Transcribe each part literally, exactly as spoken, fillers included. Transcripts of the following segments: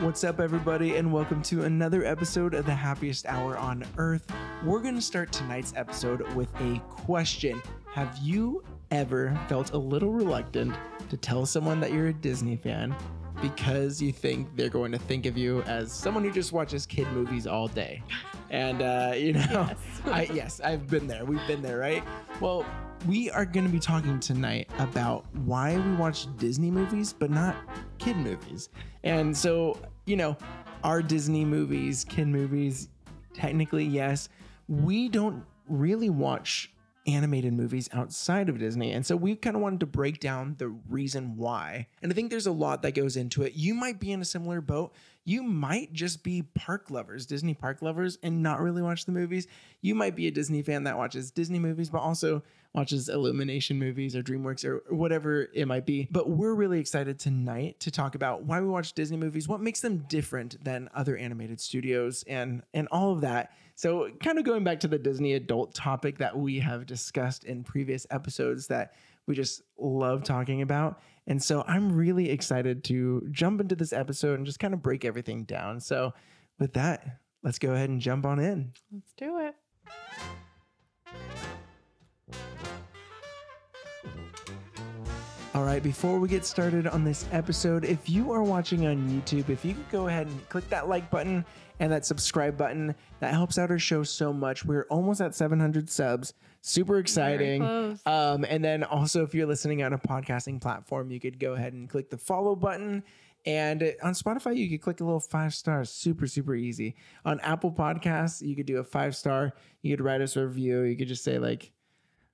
What's up, everybody, and welcome to another episode of the Happiest Hour on Earth. We're going to start tonight's episode with a question. Have you ever felt a little reluctant to tell someone that you're a Disney fan because you think they're going to think of you as someone who just watches kid movies all day? And, uh, you know, yes. I, yes, I've been there. We've been there, right? Well, we are going to be talking tonight about why we watch Disney movies, but not kid movies. And so, you know, are Disney movies kid movies? Technically, yes. We don't really watch animated movies outside of Disney. And so we kind of wanted to break down the reason why. And I think there's a lot that goes into it. You might be in a similar boat. You might just be park lovers, Disney park lovers, and not really watch the movies. You might be a Disney fan that watches Disney movies, but also watches Illumination movies or DreamWorks or whatever it might be. But we're really excited tonight to talk about why we watch Disney movies, what makes them different than other animated studios, and, and all of that. So kind of going back to the Disney adult topic that we have discussed in previous episodes that we just love talking about. And so I'm really excited to jump into this episode and just kind of break everything down. So with that, let's go ahead and jump on in. Let's do it. All right, before we get started on this episode, if you are watching on YouTube, if you could go ahead and click that like button and that subscribe button, that helps out our show so much. We're almost at seven hundred subs. Super exciting. Um, and then also, if you're listening on a podcasting platform, you could go ahead and click the follow button. And on Spotify, you could click a little five stars. Super, super easy. On Apple Podcasts, you could do a five star. You could write us a review. You could just say like,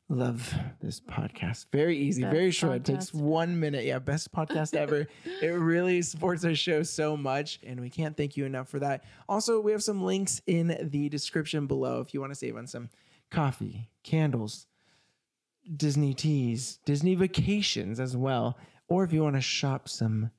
love this podcast. Very easy, best very short. It takes one minute. Yeah, best podcast ever. It really supports our show so much, and we can't thank you enough for that. Also, we have some links in the description below if you want to save on some coffee, candles, Disney teas, Disney vacations as well, or if you want to shop some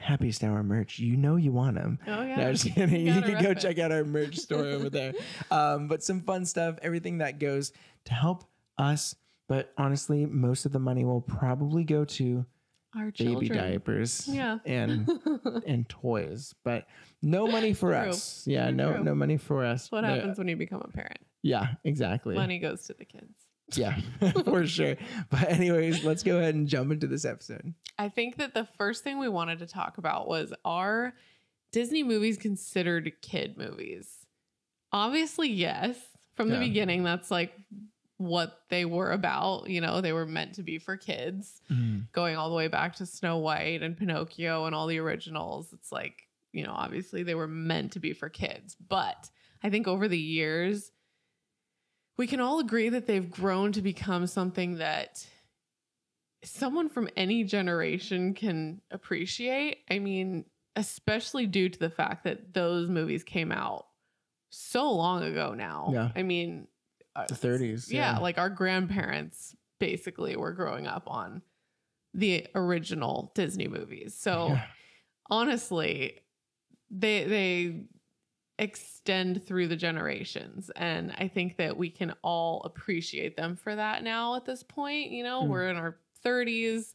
Happiest Hour merch. You know you want them. Oh, yeah. No, I'm just kidding. You, you can go it. check out our merch store over there. Um, but some fun stuff, everything that goes to help us, but honestly, most of the money will probably go to our baby children. diapers, yeah, and and toys, but no money for True. us. Yeah, True. no no money for us. What no. happens when you become a parent? Yeah, exactly. Money goes to the kids. Yeah, for sure. But anyways, let's go ahead and jump into this episode. I think that the first thing we wanted to talk about was, are Disney movies considered kid movies? Obviously, yes. From the yeah. beginning, that's like what they were about. You know, they were meant to be for kids, mm. going all the way back to Snow White and Pinocchio and all the originals. It's like, you know, obviously they were meant to be for kids, but I think over the years, we can all agree that they've grown to become something that someone from any generation can appreciate. I mean, especially due to the fact that those movies came out so long ago now. Yeah. I mean, the thirties. Yeah, yeah. Like our grandparents basically were growing up on the original Disney movies. So yeah. honestly, they, they extend through the generations. And I think that we can all appreciate them for that now at this point. You know, mm. we're in our thirties.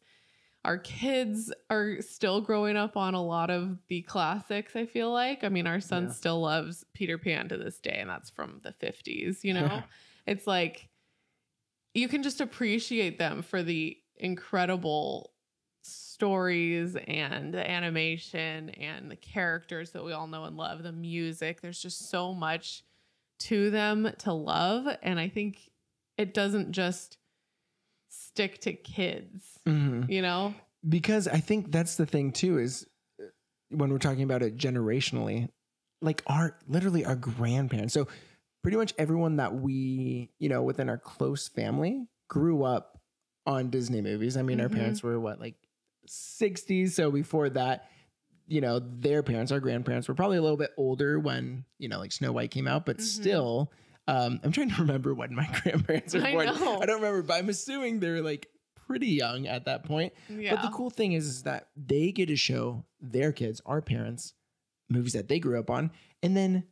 Our kids are still growing up on a lot of the classics, I feel like. I mean, our son yeah. still loves Peter Pan to this day, and that's from the fifties, you know? It's like, you can just appreciate them for the incredible stories and the animation and the characters that we all know and love, the music. There's just so much to them to love, and I think it doesn't just stick to kids, mm-hmm. you know? Because I think that's the thing too, is when we're talking about it generationally, like our, literally our grandparents. So pretty much everyone that we, you know, within our close family grew up on Disney movies. I mean, mm-hmm. our parents were what, like sixties. So before that, you know, their parents, our grandparents were probably a little bit older when, you know, like Snow White came out, but mm-hmm. still, Um, I'm trying to remember when my grandparents were born. I know. I don't remember, but I'm assuming they're like pretty young at that point. Yeah. But the cool thing is, is that they get to show their kids, our parents, movies that they grew up on. And then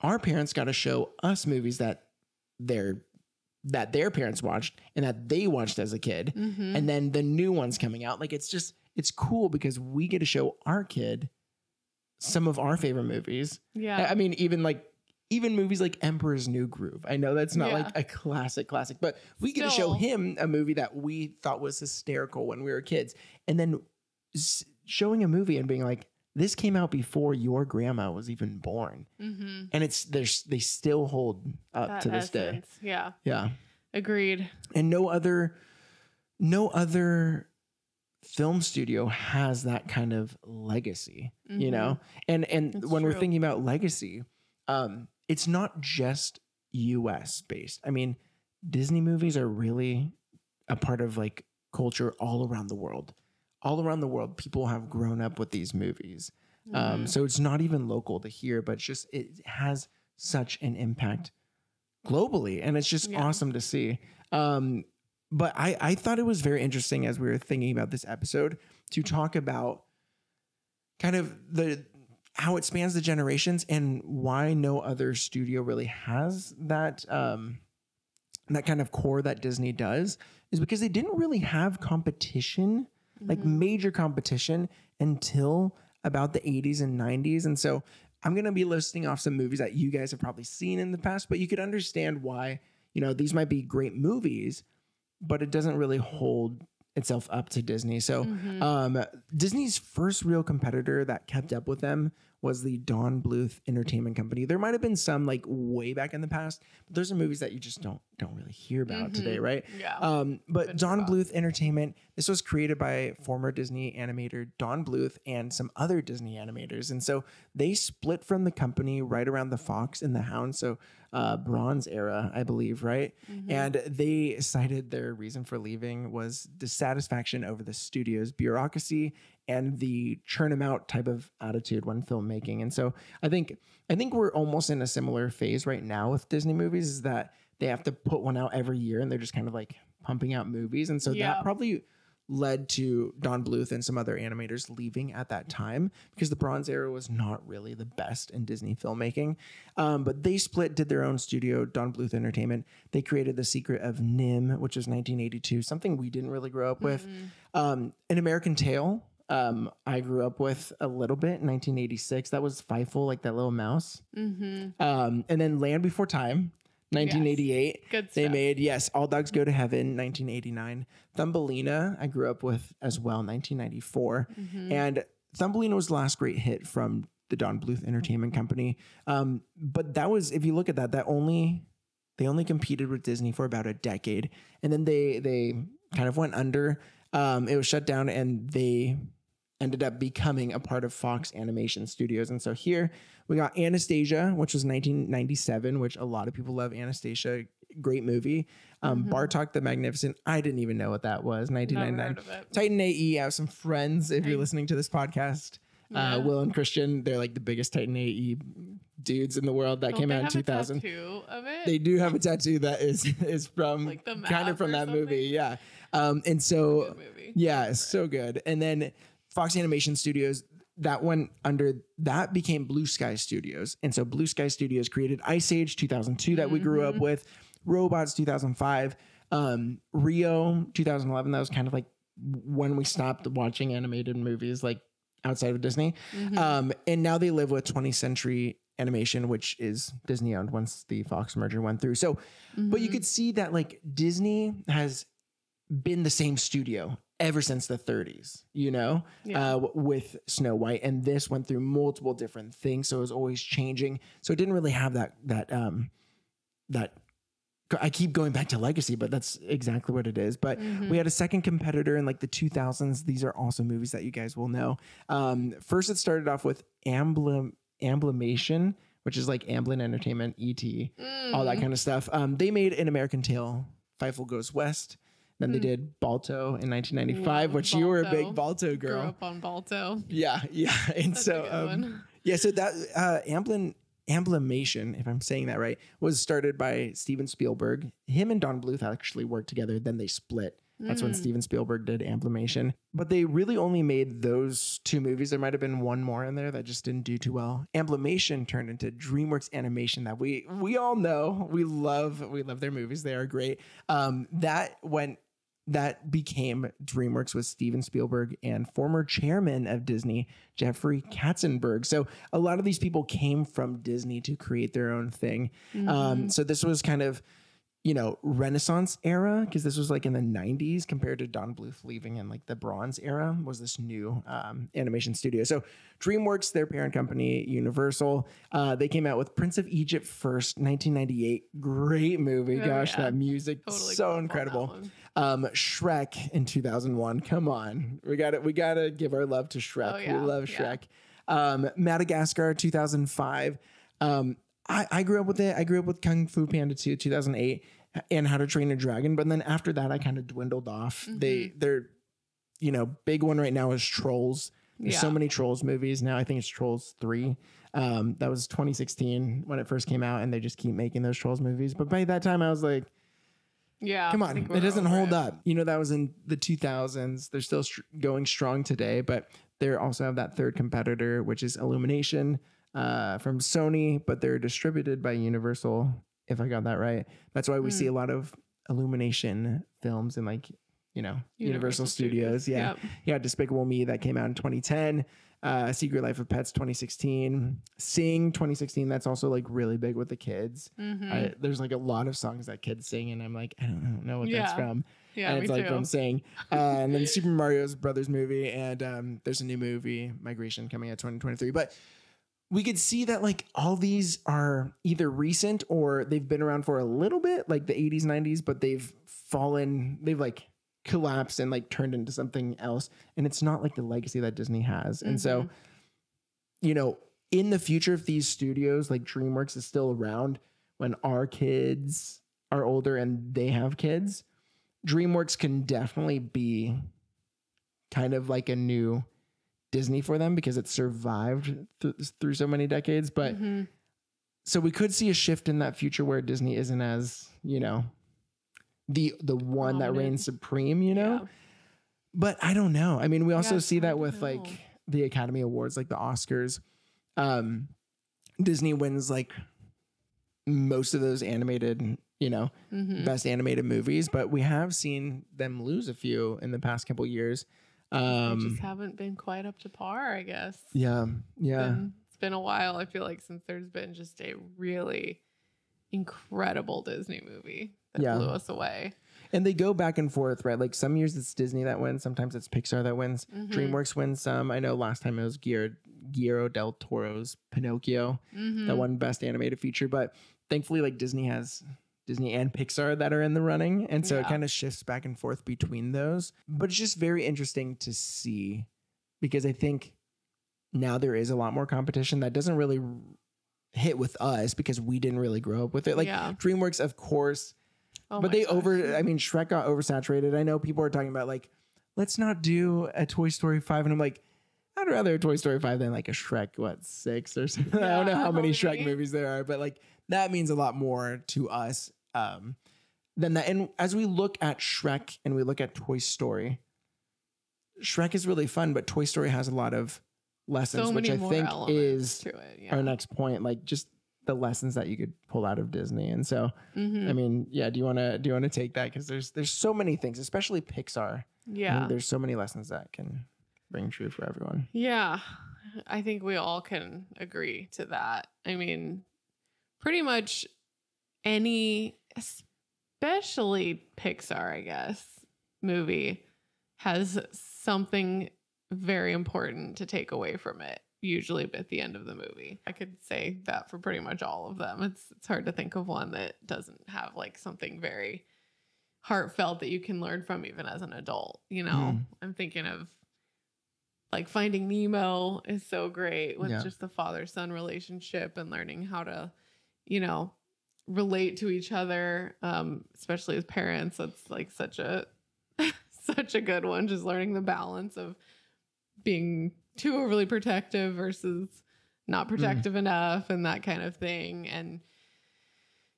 our parents got to show us movies that their that their parents watched and that they watched as a kid. Mm-hmm. And then the new ones coming out. Like, it's just, it's cool because we get to show our kid some of our favorite movies. Yeah. I mean, even like, even movies like Emperor's New Groove. I know that's not yeah. like a classic classic, but we Still. get to show him a movie that we thought was hysterical when we were kids. And then s- showing a movie and being like, this came out before your grandma was even born. Mm-hmm. And it's there's they still hold up that to this essence. day. Yeah. Yeah. Agreed. And no other no other film studio has that kind of legacy, mm-hmm. you know? And and That's when true. we're thinking about legacy, um, it's not just U S based. I mean, Disney movies are really a part of like culture all around the world. All around the world, people have grown up with these movies. Mm-hmm. Um, so it's not even local to here, but it's just, it has such an impact globally. And it's just yeah. awesome to see. Um, but I, I thought it was very interesting as we were thinking about this episode to talk about kind of the how it spans the generations and why no other studio really has that um, that kind of core that Disney does, is because they didn't really have competition, like mm-hmm. major competition until about the eighties and nineties. And so I'm going to be listing off some movies that you guys have probably seen in the past, but you could understand why, you know, these might be great movies, but it doesn't really hold itself up to Disney. So mm-hmm. um, Disney's first real competitor that kept up with them was the Don Bluth Entertainment Company. There might've been some like way back in the past, but those are movies that you just don't, don't really hear about mm-hmm. today. Right. Yeah. Um, but Good Don Bluth Entertainment, this was created by former Disney animator Don Bluth and some other Disney animators. And so they split from the company right around the Fox and the Hound. So uh, Bronze era, I believe. Right. Mm-hmm. And they cited their reason for leaving was dissatisfaction over the studio's bureaucracy and the churn them out type of attitude when filmmaking. And so I think I think we're almost in a similar phase right now with Disney movies, is that they have to put one out every year and they're just kind of like pumping out movies. And so yeah. that probably led to Don Bluth and some other animators leaving at that time, because the Bronze era was not really the best in Disney filmmaking. Um, but they split, did their own studio, Don Bluth Entertainment. They created The Secret of N I M H, which was nineteen eighty-two, something we didn't really grow up with. Mm-hmm. Um, An American Tale, Um, I grew up with a little bit in nineteen eighty-six. That was Feifel, like that little mouse. Mm-hmm. Um, and then Land Before Time, nineteen eighty-eight. Yes. Good stuff. They made, yes, All Dogs Go to Heaven, nineteen eighty-nine. Thumbelina, I grew up with as well, nineteen ninety-four. Mm-hmm. And Thumbelina was the last great hit from the Don Bluth Entertainment Company. Um, but that was, if you look at that, that only, they only competed with Disney for about a decade. And then they, they kind of went under. Um, it was shut down and they ended up becoming a part of Fox Animation Studios. And so here we got Anastasia, which was nineteen ninety-seven, which a lot of people love Anastasia. Great movie. Um, mm-hmm. Bartok the Magnificent. I didn't even know what that was. nineteen ninety-nine. Titan A E. I have some friends, if you're listening to this podcast, yeah. uh, Will and Christian, they're like the biggest Titan A E dudes in the world. That Don't came out in two thousand. Of it? They do have a tattoo that is is from like the kind of from that something. movie. Yeah. Um, and so, yeah, it's so good. And then Fox Animation Studios, that went under, that became Blue Sky Studios. And so Blue Sky Studios created Ice Age two thousand two that mm-hmm. we grew up with, Robots two thousand five, um, Rio two thousand eleven. That was kind of like when we stopped watching animated movies like outside of Disney. Mm-hmm. Um, and now they live with twentieth century animation, which is Disney owned once the Fox merger went through. So, mm-hmm. but you could see that like Disney has been the same studio ever since the thirties, you know, yeah. uh, with Snow White, and this went through multiple different things. So it was always changing. So it didn't really have that, that, um, that I keep going back to legacy, but that's exactly what it is. But mm-hmm. we had a second competitor in like the two thousands. These are also movies that you guys will know. Um, first it started off with Amblim, Amblimation, which is like Amblin Entertainment, E T, mm. all that kind of stuff. Um, they made An American Tale, Feifel Goes West. Then mm. they did Balto in nineteen ninety-five, yeah, which Balto. You were a big Balto girl. Grew up on Balto. Yeah, yeah. And That's so, um, yeah, so that uh, Amblin, Amblimation, if I'm saying that right, was started by Steven Spielberg. Him and Don Bluth actually worked together. Then they split. That's mm. when Steven Spielberg did Amblimation. But they really only made those two movies. There might have been one more in there that just didn't do too well. Amblimation turned into DreamWorks Animation that we we all know. We love, we love their movies. They are great. Um, that went that became DreamWorks with Steven Spielberg and former chairman of Disney, Jeffrey Katzenberg. So a lot of these people came from Disney to create their own thing. Mm-hmm. Um, so this was kind of, you know, Renaissance era, because this was like in the nineties compared to Don Bluth leaving in like the Bronze era, was this new um, animation studio. So DreamWorks, their parent company, Universal, uh, they came out with Prince of Egypt first, nineteen ninety-eight. Great movie. Oh, gosh, yeah. That music, totally so incredible. Um, Shrek in two thousand one. Come on. We got it. We got to give our love to Shrek. Oh, yeah. We love Shrek. Yeah. Um, Madagascar, two thousand five. Um, I, I grew up with it. I grew up with Kung Fu Panda two, two thousand eight, and How to Train Your Dragon. But then after that, I kind of dwindled off. Mm-hmm. They, they're, you know, big one right now is Trolls. There's yeah. so many Trolls movies now. I think it's Trolls three. Um, that was twenty sixteen when it first came out, and they just keep making those Trolls movies. But by that time, I was like, yeah, come on, it doesn't hold it. up. You know, that was in the two thousands. They're still str- going strong today, but they also have that third competitor, which is Illumination. Uh, from Sony, but they're distributed by Universal, if I got that right. That's why we mm. see a lot of Illumination films in, like, you know, Universal, Universal Studios. Studios. Yeah. Yep. Yeah. Despicable Me, that came out in twenty ten. Uh, Secret Life of Pets, twenty sixteen. Sing, twenty sixteen. That's also like really big with the kids. Mm-hmm. I, there's like a lot of songs that kids sing, and I'm like, I don't, I don't know what yeah. that's from. Yeah, and it's like too. From Sing. Uh, and then Super Mario Brothers movie, and um, there's a new movie, Migration, coming out twenty twenty-three. But we could see that like all these are either recent or they've been around for a little bit, like the eighties, nineties, but they've fallen, they've like collapsed and like turned into something else. And it's not like the legacy that Disney has. Mm-hmm. And so, you know, in the future, if these studios like DreamWorks is still around when our kids are older and they have kids, DreamWorks can definitely be kind of like a new Disney for them, because it survived th- through so many decades. But mm-hmm. so we could see a shift in that future where Disney isn't as, you know, the the one Dominant. that reigns supreme, you know. Yeah. But I don't know. I mean, we also yeah, see that with know. like the Academy Awards, like the Oscars. Um, Disney wins like most of those animated, you know, mm-hmm. best animated movies, but we have seen them lose a few in the past couple years. Um, they just haven't been quite up to par, I guess. Yeah, yeah. It's been, it's been a while, I feel like, since there's been just a really incredible Disney movie that yeah. blew us away. And they go back and forth, right? Like some years it's Disney that wins, sometimes it's Pixar that wins. Mm-hmm. DreamWorks wins some. I know last time it was Guillermo del Toro's Pinocchio, mm-hmm. that won Best Animated Feature. But thankfully, like Disney has Disney and Pixar that are in the running. And so yeah. it kind of shifts back and forth between those. But it's just very interesting to see, because I think now there is a lot more competition that doesn't really hit with us because we didn't really grow up with it. Like yeah. DreamWorks, of course, oh but they gosh. over, I mean, Shrek got oversaturated. I know people are talking about like, let's not do a Toy Story five. And I'm like, I'd rather a Toy Story five than like a Shrek, what, six or something. Yeah, I don't know how many Shrek many. movies there are, but like that means a lot more to us um, than that. And as we look at Shrek and we look at Toy Story, Shrek is really fun, but Toy Story has a lot of lessons, so which I think is it, yeah. our next point. Like just the lessons that you could pull out of Disney. And so, mm-hmm. I mean, yeah, do you want to, do you want to take that? Cause there's, there's so many things, especially Pixar. Yeah. I mean, there's so many lessons that can ring true for everyone. Yeah. I think we all can agree to that. I mean, pretty much any, especially Pixar, I guess, movie has something very important to take away from it, usually at the end of the movie. I could say that for pretty much all of them. It's it's hard to think of one that doesn't have like something very heartfelt that you can learn from even as an adult, you know? Mm. I'm thinking of like Finding Nemo is so great with yeah. just the father-son relationship and learning how to, you know, relate to each other, um, especially as parents. That's like such a, such a good one. Just learning the balance of being too overly protective versus not protective mm. enough and that kind of thing. And,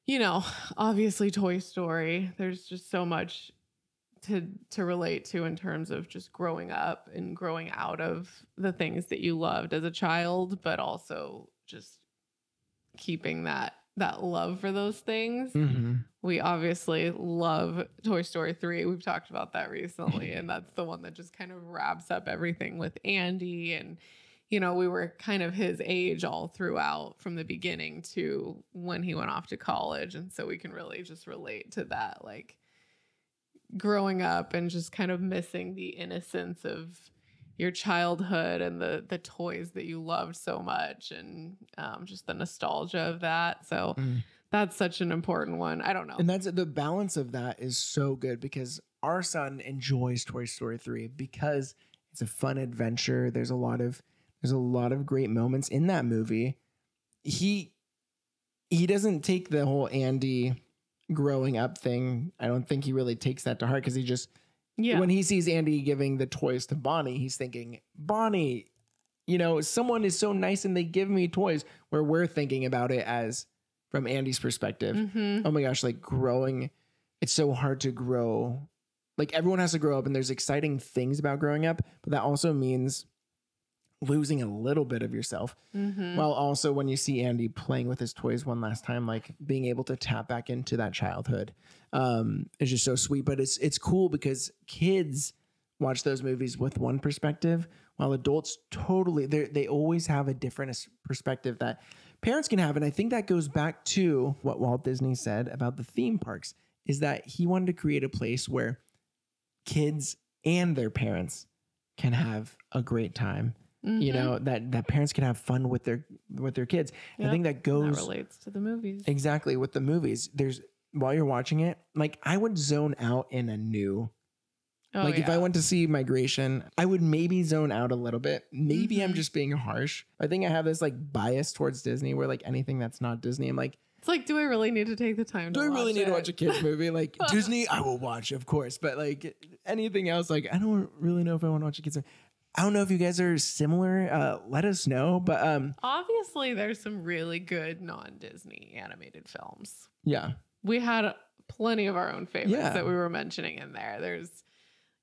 you know, obviously Toy Story, there's just so much to to relate to in terms of just growing up and growing out of the things that you loved as a child, but also just keeping that that love for those things. Mm-hmm. We obviously love Toy Story three. We've talked about that recently, and that's the one that just kind of wraps up everything with Andy. And, you know, we were kind of his age all throughout from the beginning to when he went off to college. And so we can really just relate to that, like growing up and just kind of missing the innocence of your childhood and the the toys that you loved so much, and um, just the nostalgia of that. So mm. that's such an important one. I don't know. And that's the balance of that is so good, because our son enjoys Toy Story three because it's a fun adventure. There's a lot of there's a lot of great moments in that movie. He he doesn't take the whole Andy growing up thing. I don't think he really takes that to heart, because he just yeah. when he sees Andy giving the toys to Bonnie, he's thinking, Bonnie, you know, someone is so nice and they give me toys, where we're thinking about it as from Andy's perspective. Mm-hmm. Oh my gosh, like growing. It's so hard to grow. Like everyone has to grow up, and there's exciting things about growing up, but that also means losing a little bit of yourself. Mm-hmm. While also when you see Andy playing with his toys one last time, like being able to tap back into that childhood um, is just so sweet. But it's, it's cool because kids watch those movies with one perspective, while adults totally, they always have a different perspective that parents can have. And I think that goes back to what Walt Disney said about the theme parks, is that he wanted to create a place where kids and their parents can have a great time. Mm-hmm. You know, that that parents can have fun with their with their kids. Yep. I think that goes that relates to the movies. Exactly, with the movies. There's while you're watching it, like I would zone out in a new oh, like yeah. if I went to see Migration, I would maybe zone out a little bit. Maybe mm-hmm. I'm just being harsh. I think I have this like bias towards Disney where like anything that's not Disney, I'm like, it's like, do I really need to take the time to watch it? Do I really need to watch a kid's movie? Like Disney, I will watch, of course. But like anything else, like I don't really know if I want to watch a kid's movie. I don't know if you guys are similar. Uh, let us know. But um, obviously, there's some really good non-Disney animated films. Yeah, we had plenty of our own favorites yeah. that we were mentioning in there. There's,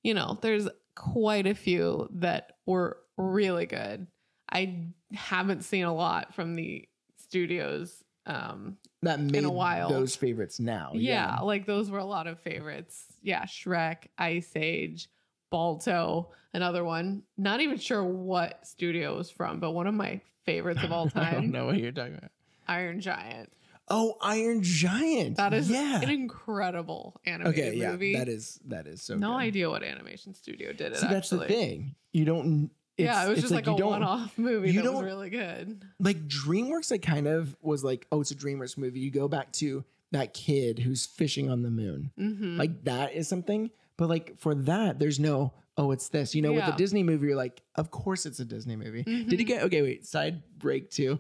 you know, there's quite a few that were really good. I haven't seen a lot from the studios um, that made in a while. Those favorites now. Yeah, yeah, like those were a lot of favorites. Yeah, Shrek, Ice Age, Balto, another one. Not even sure what studio it was from, but one of my favorites of all time. I don't know what you're talking about. Iron Giant. Oh, Iron Giant. That is yeah. an incredible animated okay, yeah. movie. That is that is so No good. idea what animation studio did it. See, that's actually the thing. You don't it's, Yeah, it was just like, like a one-off movie that was really good. Like DreamWorks, like kind of was like, oh, it's a DreamWorks movie. You go back to that kid who's fishing on the moon. Mm-hmm. Like that is something. But like for that, there's no, oh, it's this, you know, yeah. with a Disney movie, you're like, of course it's a Disney movie. Mm-hmm. Did you get, okay, wait, side break too.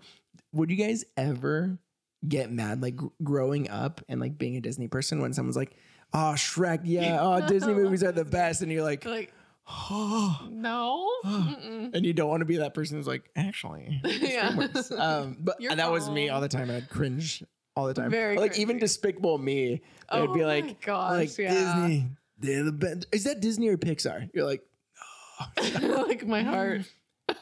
Would you guys ever get mad, like growing up and like being a Disney person, when someone's like, oh, Shrek, yeah, oh, Disney movies are the best. And you're like, like oh, no. Oh. And you don't want to be that person who's like, actually, yeah. um, but that wrong. was me all the time. I'd cringe all the time. Very like cringy. Even Despicable Me, oh, I'd be like, gosh, like yeah. Disney. They're the best. Is that Disney or Pixar? You're like, oh. Like my heart.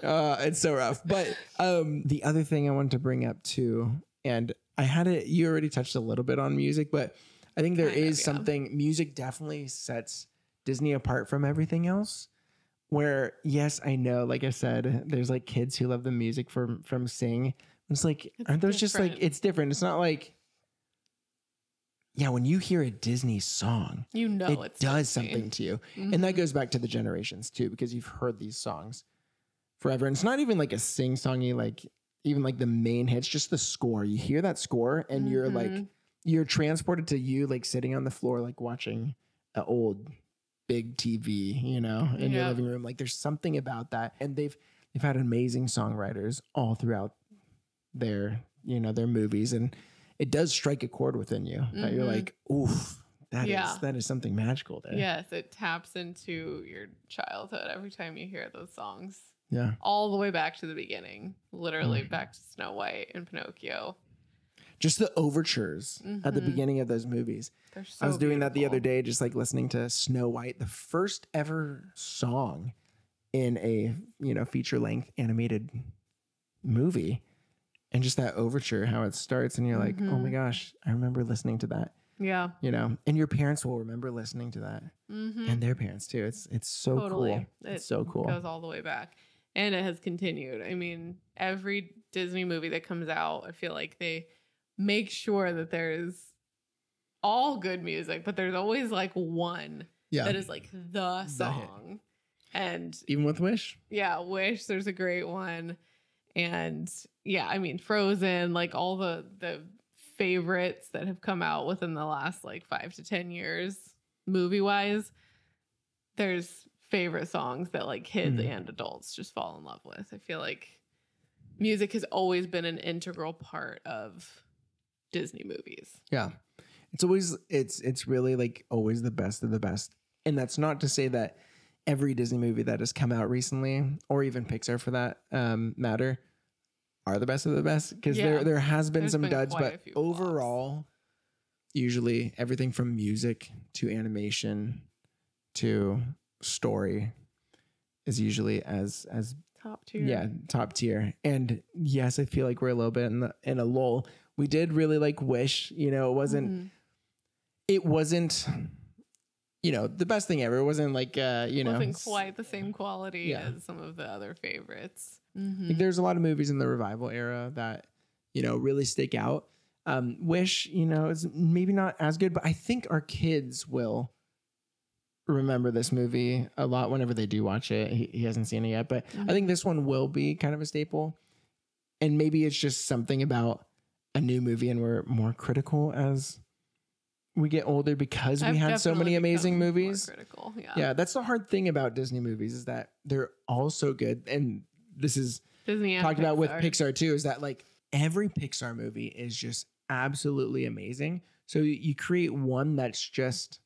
uh, it's so rough. But um, the other thing I wanted to bring up too, and I had it, you already touched a little bit on music, but I think there I is know, something, yeah. music definitely sets Disney apart from everything else. Where, yes, I know, like I said, there's like kids who love the music from, from Sing. It's like, it's aren't those different. Just like, it's different. It's not like, yeah, when you hear a Disney song, you know it it's does Disney. Something to you. Mm-hmm. And that goes back to the generations too, because you've heard these songs forever. And it's not even like a sing-songy, like even like the main hits, just the score. You hear that score and mm-hmm. you're like, you're transported to you like sitting on the floor, like watching an old big T V, you know, in yeah. your living room. Like there's something about that. And they've, they've had amazing songwriters all throughout their, you know, their movies, and it does strike a chord within you that mm-hmm. you're like, oof, that yeah. is that is something magical there. Yes, it taps into your childhood every time you hear those songs. Yeah. All the way back to the beginning, literally mm. back to Snow White and Pinocchio. Just the overtures mm-hmm. at the beginning of those movies. They're so I was doing beautiful. That the other day, just like listening to Snow White, the first ever song in a, you know, feature length animated movie. and just that overture, how it starts, and you're like, mm-hmm. oh my gosh, I remember listening to that. Yeah. You know, and your parents will remember listening to that, mm-hmm. and their parents too. It's it's so totally. cool. It it's so cool. It goes all the way back, and it has continued. I mean, every Disney movie that comes out, I feel like they make sure that there's all good music, but there's always like one yeah. that is like the song. The and even with Wish? Yeah, Wish, there's a great one. And yeah, I mean, Frozen, like all the the favorites that have come out within the last like five to ten years, movie wise, there's favorite songs that like kids mm. and adults just fall in love with. I feel like music has always been an integral part of Disney movies. Yeah, it's always it's it's really like always the best of the best. And that's not to say that every Disney movie that has come out recently, or even Pixar for that um, matter, are the best of the best, because yeah. there there has been There's some been duds, but overall, flops. usually everything from music to animation to story is usually as as top tier. Yeah, top tier. And yes, I feel like we're a little bit in the, in a lull. We did really like Wish. You know, it wasn't. Mm-hmm. It wasn't. You know, the best thing ever. It wasn't like, uh, you know. It wasn't quite the same quality yeah. as some of the other favorites. Mm-hmm. Like, there's a lot of movies in the revival era that, you know, really stick out. Um, Wish, you know, is maybe not as good, but I think our kids will remember this movie a lot whenever they do watch it. He, he hasn't seen it yet, but mm-hmm. I think this one will be kind of a staple. And maybe it's just something about a new movie and we're more critical as we get older because I've we had so many amazing movies. Critical, yeah. yeah, that's the hard thing about Disney movies, is that they're all so good. And this is Disney talked about with Pixar too, is that like every Pixar movie is just absolutely amazing. So you, you create one that's just,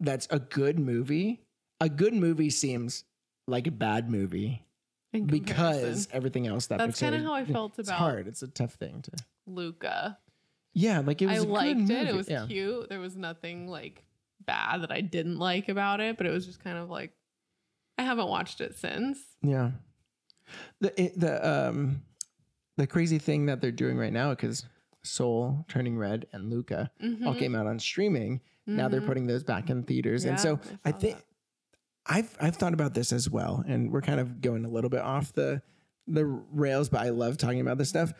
that's a good movie. A good movie seems like a bad movie because everything else that that's kind of how I felt about. It's hard. It's a tough thing to Luca. Yeah, like it was I a liked good it. Movie. It was yeah. cute. There was nothing like bad that I didn't like about it, but it was just kind of like I haven't watched it since. Yeah. The it, the um the crazy thing that they're doing right now, because Soul, Turning Red, and Luca mm-hmm. all came out on streaming. Mm-hmm. Now they're putting those back in theaters. Yeah, and so I, I think I've I've thought about this as well, and we're kind of going a little bit off the the rails, but I love talking about this stuff.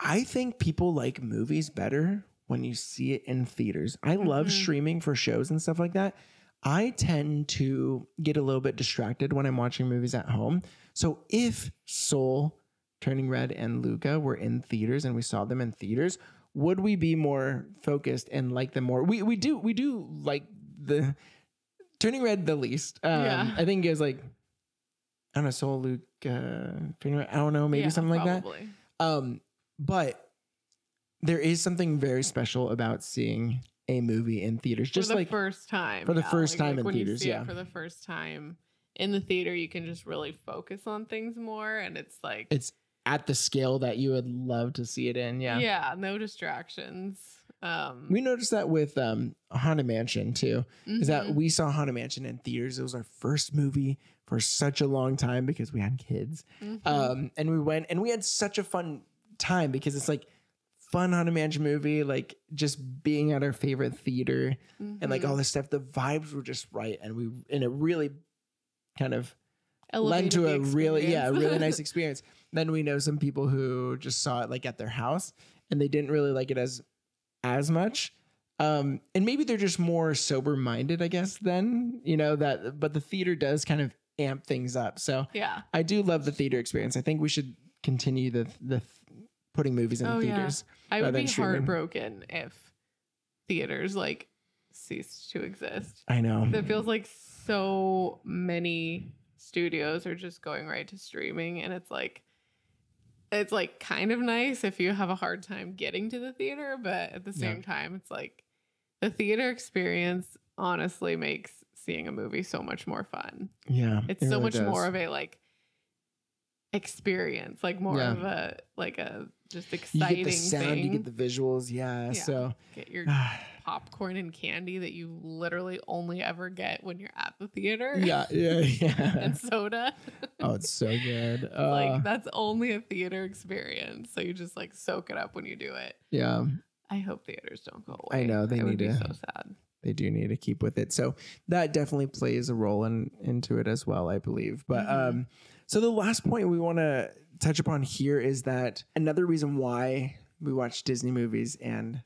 I think people like movies better when you see it in theaters. I love mm-hmm. streaming for shows and stuff like that. I tend to get a little bit distracted when I'm watching movies at home. So if Soul, Turning Red, and Luca were in theaters and we saw them in theaters, would we be more focused and like them more? We we do we do like the Turning Red the least. Um, yeah. I think it was like, I don't know, Soul, Luca, Turning Red, I don't know, maybe yeah, something probably. like that. Um But there is something very special about seeing a movie in theaters, just for the like first time. For the yeah. first like, time like in when theaters, you see yeah. it for the first time in the theater, you can just really focus on things more, and it's like it's at the scale that you would love to see it in. Yeah, yeah, no distractions. Um, we noticed that with um, Haunted Mansion too. Mm-hmm. Is that we saw Haunted Mansion in theaters? It was our first movie for such a long time because we had kids, mm-hmm. um, and we went and we had such a fun time because it's like fun Haunted Mansion movie, like just being at our favorite theater mm-hmm. and like all this stuff. The vibes were just right, and we and it really kind of elevated, led to a really yeah a really nice experience. Then we know some people who just saw it like at their house and they didn't really like it as as much, um and maybe they're just more sober minded, I guess, then, you know, that but the theater does kind of amp things up. So yeah, I do love the theater experience. I think we should continue the the putting movies in oh, theaters. Yeah. I would be heartbroken if theaters like ceased to exist. I know. It feels like so many studios are just going right to streaming, and it's like it's like kind of nice if you have a hard time getting to the theater, but at the same yeah. time it's like the theater experience honestly makes seeing a movie so much more fun. Yeah. It's it so really much does. more of a like experience, like more yeah. of a like a just exciting. You get the sound, thing. You get the visuals, yeah. yeah. So get your popcorn and candy that you literally only ever get when you're at the theater. Yeah, yeah, yeah. And soda. Oh, it's so good. Uh, like that's only a theater experience, so you just like soak it up when you do it. Yeah. I hope theaters don't go away. I know they it need would be to. So sad. They do need to keep with it. So that definitely plays a role in, into it as well, I believe. But mm-hmm. um, so the last point we want to touch upon here is that another reason why we watch Disney movies and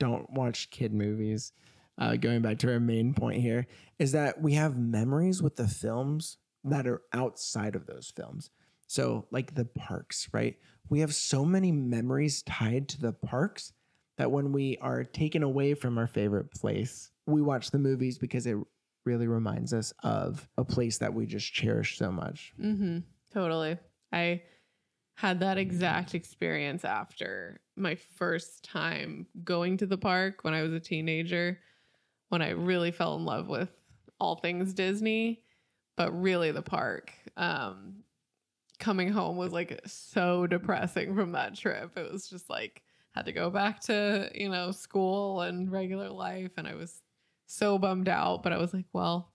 don't watch kid movies, uh, going back to our main point here, is that we have memories with the films that are outside of those films. So like the parks, right? We have so many memories tied to the parks that when we are taken away from our favorite place, we watch the movies because it really reminds us of a place that we just cherish so much. Mm-hmm. Totally. I had that exact experience after my first time going to the park when I was a teenager, when I really fell in love with all things Disney, but really the park. Um, coming home was like so depressing from that trip. It was just like, had to go back to, you know, school and regular life. And I was so bummed out, but I was like, well,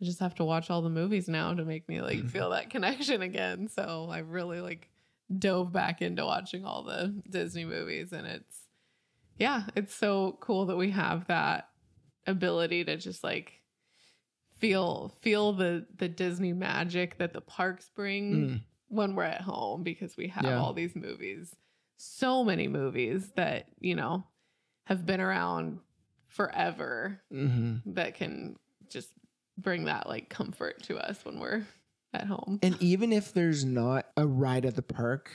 I just have to watch all the movies now to make me like feel that connection again. So I really like dove back into watching all the Disney movies. And it's, yeah, it's so cool that we have that ability to just like feel, feel the, the Disney magic that the parks bring mm. when we're at home, because we have yeah. all these movies. So many movies that, you know, have been around forever mm-hmm. that can just bring that like comfort to us when we're at home. And even if there's not a ride at the park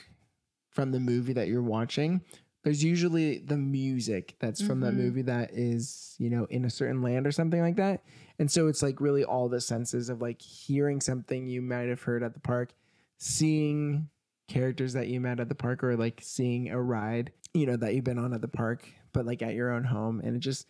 from the movie that you're watching, there's usually the music that's from mm-hmm. that movie that is, you know, in a certain land or something like that. And so it's like really all the senses of like hearing something you might have heard at the park, seeing characters that you met at the park, or like seeing a ride, you know, that you've been on at the park, but like at your own home. And it just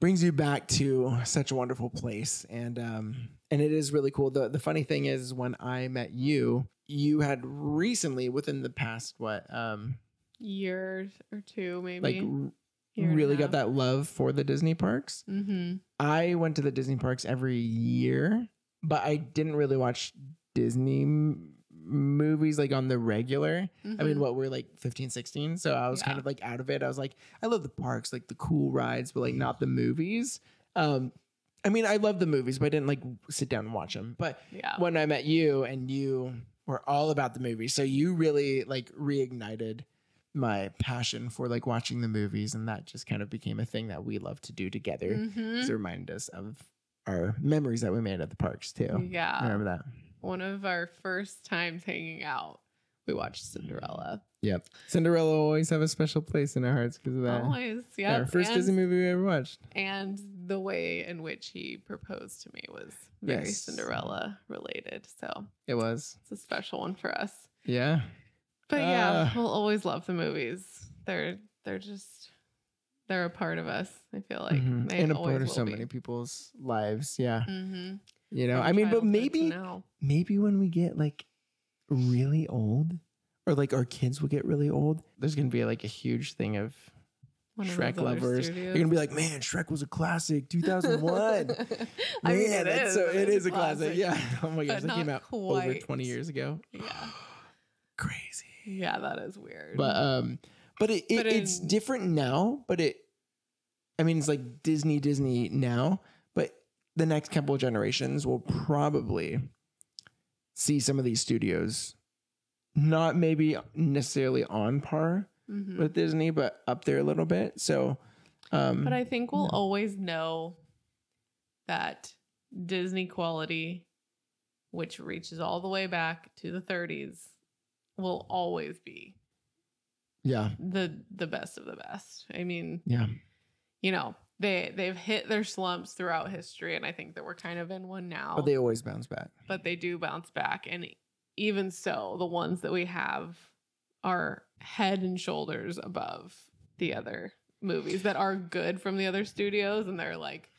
brings you back to such a wonderful place. And, um, and it is really cool. The, the funny thing is when I met you, you had recently within the past, what, um, year or two, maybe like really got that love for the Disney parks. Mm-hmm. I went to the Disney parks every year, but I didn't really watch Disney movies like on the regular. Mm-hmm. I mean, what, we're like fifteen, sixteen, so I was yeah. kind of like out of it. I was like, I love the parks, like the cool rides, but like not the movies. Um, I mean, I love the movies, but I didn't like sit down and watch them. But yeah. when I met you, and you were all about the movies, so you really like reignited my passion for like watching the movies, and that just kind of became a thing that we love to do together mm-hmm. to remind us of our memories that we made at the parks too. Yeah, I remember that. One of our first times hanging out, we watched Cinderella. Yep. Cinderella will always have a special place in our hearts because of that. Always, yeah. Our first and, Disney movie we ever watched. And the way in which he proposed to me was very yes. Cinderella related. So it was. It's a special one for us. Yeah. But uh, yeah, we'll always love the movies. They're they're just they're a part of us, I feel like. Mm-hmm. They and a part of so be. many people's lives. Yeah. Mm-hmm. You know, I mean, but maybe, maybe when we get like really old, or like our kids will get really old, there's going to be like a huge thing of One Shrek of lovers. Studios. They're going to be like, man, Shrek was a classic, two thousand one. Man, I mean, it is, so, it is a classic. classic. Yeah. Oh my gosh, that came out quite. over twenty years ago. Yeah. Crazy. Yeah, that is weird. But, um, but, it, it, but in, it's different now, but it, I mean, it's like Disney, Disney now. The next couple of generations will probably see some of these studios not maybe necessarily on par mm-hmm. with Disney, but up there a little bit. So, um, but I think we'll no. always know that Disney quality, which reaches all the way back to the thirties, will always be yeah the the best of the best. I mean, yeah, you know. They, they've hit their slumps throughout history, and I think that we're kind of in one now. But they always bounce back. But they do bounce back. And even so, the ones that we have are head and shoulders above the other movies that are good from the other studios, and they're like,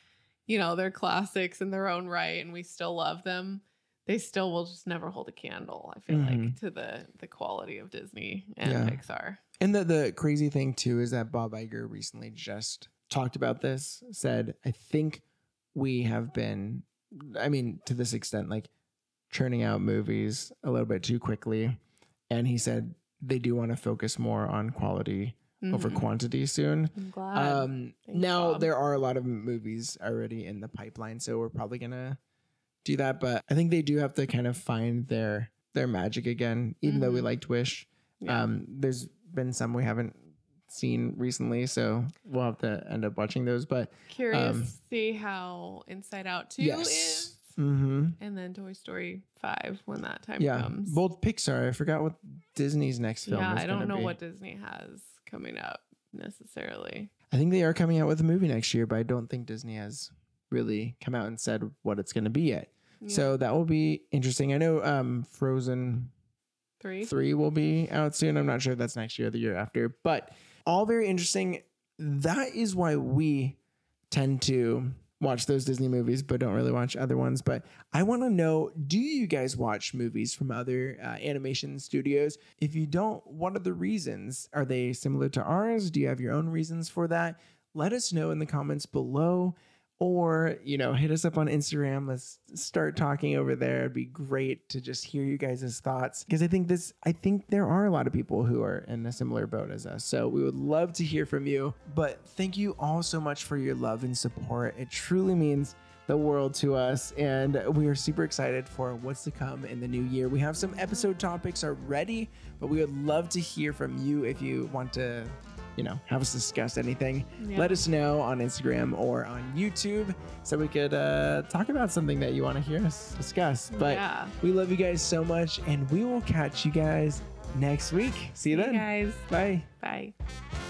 you know, they're classics in their own right, and we still love them. they still will just never hold a candle, I feel mm-hmm. like, to the the quality of Disney and yeah. Pixar. And the, the crazy thing, too, is that Bob Iger recently just talked about this, said, I think we have been, I mean, to this extent, like, churning out movies a little bit too quickly. And he said they do want to focus more on quality mm-hmm. over quantity soon. I'm glad. Um, Thanks, now, Bob. There are a lot of movies already in the pipeline, so we're probably going to do that, but I think they do have to kind of find their their magic again, even mm-hmm. though we liked Wish. Yeah. Um, there's been some we haven't seen recently, so we'll have to end up watching those. But curious um, to see how Inside Out two yes. is. Mm-hmm. And then Toy Story five when that time yeah. comes. Both Pixar. I forgot what Disney's next film yeah, is. Yeah, I don't know be. what Disney has coming up necessarily. I think they are coming out with a movie next year, but I don't think Disney has really come out and said what it's going to be yet. Yeah. So that will be interesting. I know um, Frozen three? three will be out soon. I'm not sure if that's next year or the year after, but all very interesting. That is why we tend to watch those Disney movies, but don't really watch other ones. But I want to know, do you guys watch movies from other uh, animation studios? If you don't, what are the reasons? Are they similar to ours? Do you have your own reasons for that? Let us know in the comments below. Or, you know, hit us up on Instagram. Let's start talking over there. It'd be great to just hear you guys' thoughts. Because I think this, I think there are a lot of people who are in a similar boat as us. So we would love to hear from you. But thank you all so much for your love and support. It truly means the world to us. And we are super excited for what's to come in the new year. We have some episode topics already, but we would love to hear from you if you want to, you know, have us discuss anything. Yeah. Let us know on Instagram or on YouTube so we could uh, talk about something that you want to hear us discuss. But yeah. we love you guys so much, and we will catch you guys next week. See you then. Hey guys. Bye. Bye.